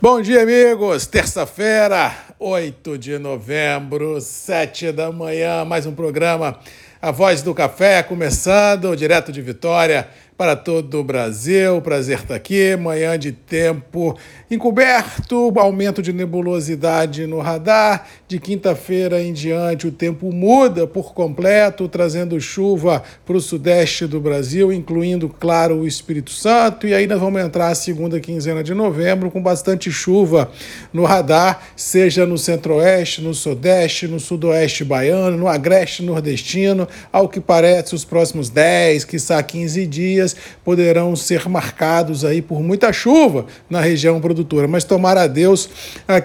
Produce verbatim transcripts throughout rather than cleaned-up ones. Bom dia, amigos! Terça-feira, oito de novembro, sete da manhã, mais um programa A Voz do Café, começando direto de Vitória para todo o Brasil. Prazer estar aqui, manhã de tempo encoberto, aumento de nebulosidade no radar. De quinta-feira em diante o tempo muda por completo, trazendo chuva para o sudeste do Brasil, incluindo, claro, o Espírito Santo. E aí nós vamos entrar a segunda quinzena de novembro com bastante chuva no radar, seja no centro-oeste, no sudeste, no sudoeste baiano, no agreste nordestino. Ao que parece, os próximos dez, quiçá quinze dias, poderão ser marcados aí por muita chuva na região produtora, mas tomara a Deus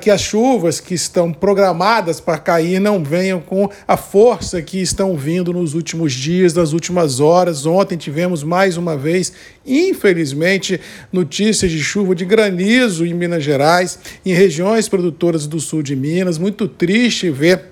que as chuvas que estão programadas para cair não venham com a força que estão vindo nos últimos dias, nas últimas horas. Ontem tivemos mais uma vez, infelizmente, notícias de chuva de granizo em Minas Gerais, em regiões produtoras do sul de Minas. Muito triste ver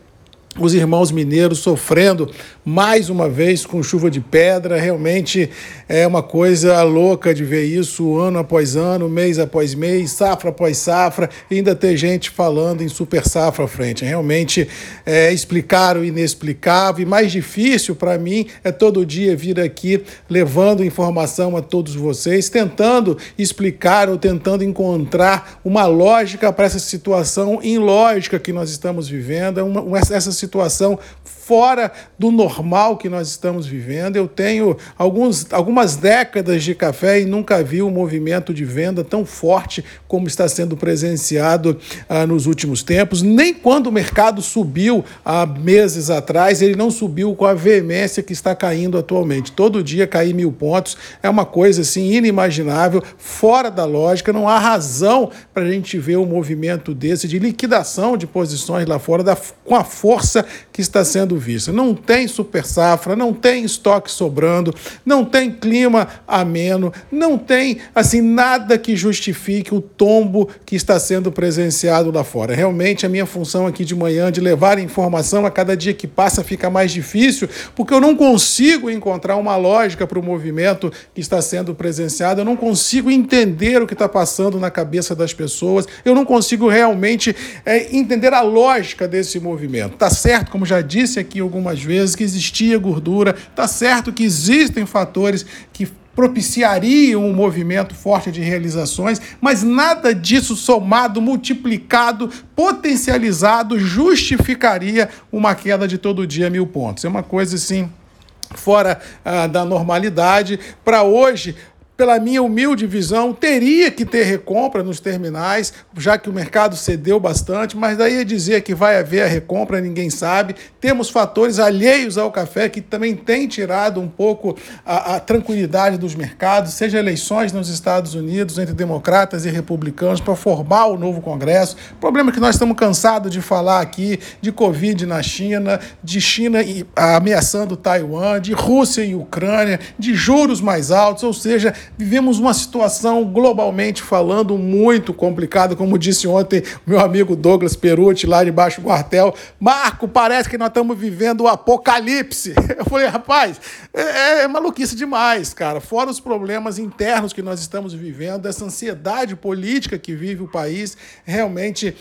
os irmãos mineiros sofrendo mais uma vez com chuva de pedra. Realmente é uma coisa louca de ver isso ano após ano, mês após mês, safra após safra, e ainda ter gente falando em super safra à frente. Realmente é explicar o inexplicável, e mais difícil para mim é todo dia vir aqui levando informação a todos vocês, tentando explicar ou tentando encontrar uma lógica para essa situação inlógica que nós estamos vivendo, uma, essa situação fora do normal que nós estamos vivendo. Eu tenho alguns, algumas décadas de café e nunca vi um movimento de venda tão forte como está sendo presenciado ah, nos últimos tempos. Nem quando o mercado subiu há meses atrás, ele não subiu com a veemência que está caindo atualmente. Todo dia cair mil pontos é uma coisa assim inimaginável, fora da lógica. Não há razão para a gente ver um movimento desse de liquidação de posições lá fora da, com a força que está sendo vista. Não tem super safra, não tem estoque sobrando, não tem clima ameno, não tem assim nada que justifique o tombo que está sendo presenciado lá fora. Realmente a minha função aqui de manhã de levar informação a cada dia que passa fica mais difícil, porque eu não consigo encontrar uma lógica para o movimento que está sendo presenciado, eu não consigo entender o que está passando na cabeça das pessoas, eu não consigo realmente é, entender a lógica desse movimento. Tá certo, como já disse aqui algumas vezes, que existia gordura, tá certo que existem fatores que propiciariam um movimento forte de realizações, mas nada disso somado, multiplicado, potencializado, justificaria uma queda de todo dia mil pontos. É uma coisa assim, fora ah, da normalidade. Para hoje, pela minha humilde visão, teria que ter recompra nos terminais, já que o mercado cedeu bastante, mas daí dizer que vai haver a recompra, ninguém sabe. Temos fatores alheios ao café que também têm tirado um pouco a, a tranquilidade dos mercados, seja eleições nos Estados Unidos entre democratas e republicanos para formar o novo Congresso. O problema é que nós estamos cansados de falar aqui de Covid na China, de China e, a, ameaçando Taiwan, de Rússia e Ucrânia, de juros mais altos, ou seja, vivemos uma situação, globalmente falando, muito complicada, como disse ontem meu amigo Douglas Perucci, lá de Baixo Quartel. Marco, parece que nós estamos vivendo o apocalipse. Eu falei, rapaz, é, é maluquice demais, cara. Fora os problemas internos que nós estamos vivendo, essa ansiedade política que vive o país, realmente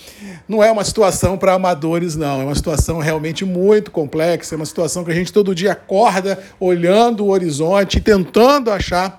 não é uma situação para amadores, não. É uma situação realmente muito complexa, é uma situação que a gente todo dia acorda olhando o horizonte, tentando achar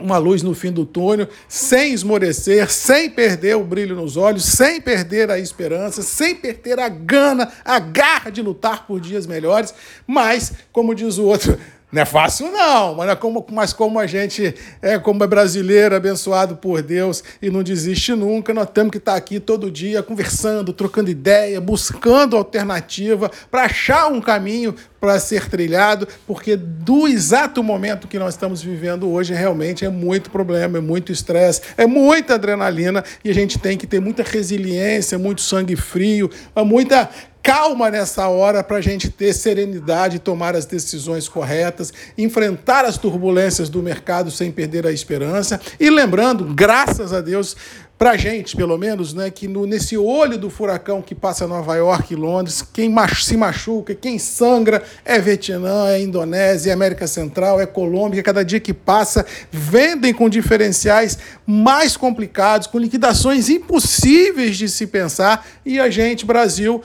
uma luz no fim do túnel, sem esmorecer, sem perder o brilho nos olhos, sem perder a esperança, sem perder a gana, a garra de lutar por dias melhores. Mas, como diz o outro, não é fácil não, mas como, mas como a gente é, como é brasileiro, abençoado por Deus e não desiste nunca, nós temos que estar aqui todo dia conversando, trocando ideia, buscando alternativa para achar um caminho para ser trilhado, porque do exato momento que nós estamos vivendo hoje realmente é muito problema, é muito estresse, é muita adrenalina, e a gente tem que ter muita resiliência, muito sangue frio, muita calma nessa hora para a gente ter serenidade, tomar as decisões corretas, enfrentar as turbulências do mercado sem perder a esperança. E lembrando, graças a Deus, Pra gente, pelo menos, né, que no, nesse olho do furacão que passa Nova York e Londres, quem mach, se machuca, quem sangra é Vietnã, é Indonésia, é América Central, é Colômbia. Cada dia que passa, vendem com diferenciais mais complicados, com liquidações impossíveis de se pensar. E a gente, Brasil,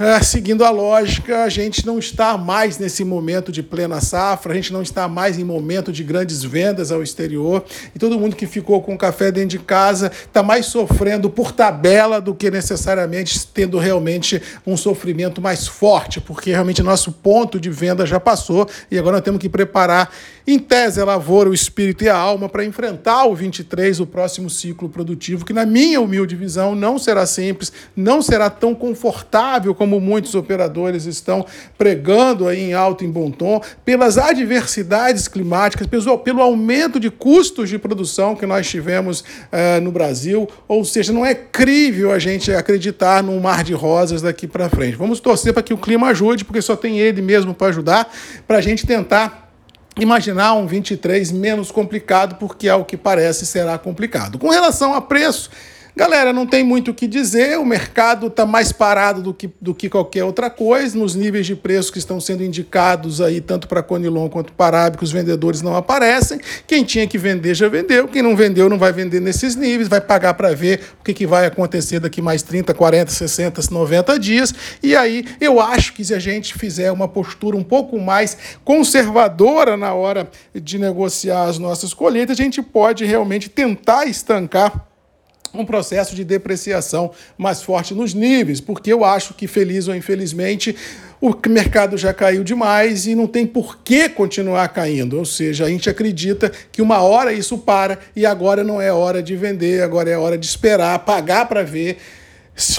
é, seguindo a lógica, a gente não está mais nesse momento de plena safra, a gente não está mais em momento de grandes vendas ao exterior, e todo mundo que ficou com o café dentro de casa está mais sofrendo por tabela do que necessariamente tendo realmente um sofrimento mais forte, porque realmente nosso ponto de venda já passou e agora nós temos que preparar, em tese, a lavoura, o espírito e a alma para enfrentar o vinte e três, o próximo ciclo produtivo, que na minha humilde visão não será simples, não será tão confortável como muitos operadores estão pregando aí em alto, em bom tom, pelas adversidades climáticas, pelo, pelo aumento de custos de produção que nós tivemos eh, no Brasil. Ou seja, não é crível a gente acreditar num mar de rosas daqui para frente. Vamos torcer para que o clima ajude, porque só tem ele mesmo para ajudar, para a gente tentar imaginar um vinte e três menos complicado, porque ao que parece será complicado. Com relação a preço, galera, não tem muito o que dizer, o mercado está mais parado do que, do que qualquer outra coisa, nos níveis de preço que estão sendo indicados aí, tanto para Conilon quanto para Parab, que os vendedores não aparecem. Quem tinha que vender já vendeu, quem não vendeu não vai vender nesses níveis, vai pagar para ver o que, que vai acontecer daqui mais trinta, quarenta, sessenta, noventa dias. E aí eu acho que se a gente fizer uma postura um pouco mais conservadora na hora de negociar as nossas colheitas, a gente pode realmente tentar estancar um processo de depreciação mais forte nos níveis, porque eu acho que, feliz ou infelizmente, o mercado já caiu demais e não tem por que continuar caindo. Ou seja, a gente acredita que uma hora isso para e agora não é hora de vender, agora é hora de esperar, pagar para ver,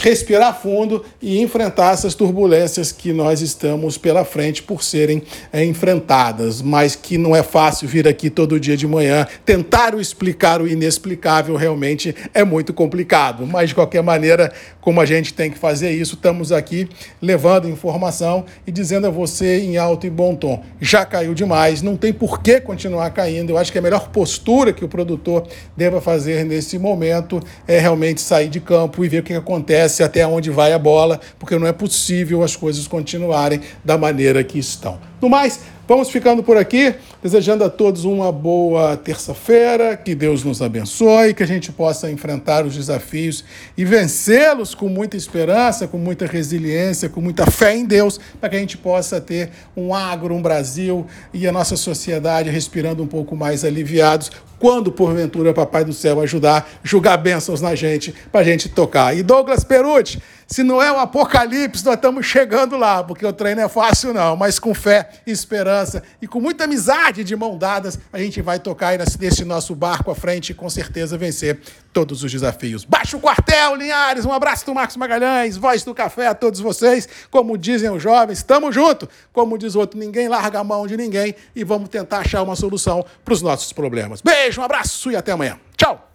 respirar fundo e enfrentar essas turbulências que nós estamos pela frente por serem é, enfrentadas, mas que não é fácil vir aqui todo dia de manhã, tentar explicar o inexplicável, realmente é muito complicado, mas de qualquer maneira, como a gente tem que fazer isso, estamos aqui levando informação e dizendo a você em alto e bom tom, já caiu demais, não tem por que continuar caindo. Eu acho que a melhor postura que o produtor deva fazer nesse momento é realmente sair de campo e ver o que acontece acontece, até onde vai a bola, porque não é possível as coisas continuarem da maneira que estão. No mais, vamos ficando por aqui, desejando a todos uma boa terça-feira, que Deus nos abençoe, que a gente possa enfrentar os desafios e vencê-los com muita esperança, com muita resiliência, com muita fé em Deus, para que a gente possa ter um agro, um Brasil e a nossa sociedade respirando um pouco mais aliviados, quando, porventura, Papai do Céu ajudar, julgar bênçãos na gente, para a gente tocar. E Douglas Perucci, se não é um apocalipse, nós estamos chegando lá, porque o treino é fácil não, mas com fé, esperança e com muita amizade de mão dadas, a gente vai tocar nesse nosso barco à frente e com certeza vencer todos os desafios. Baixa o quartel, Linhares, um abraço do Marcos Magalhães, Voz do Café a todos vocês, como dizem os jovens, tamo junto, como diz outro, ninguém larga a mão de ninguém e vamos tentar achar uma solução para os nossos problemas. Beijo! Um abraço e até amanhã. Tchau!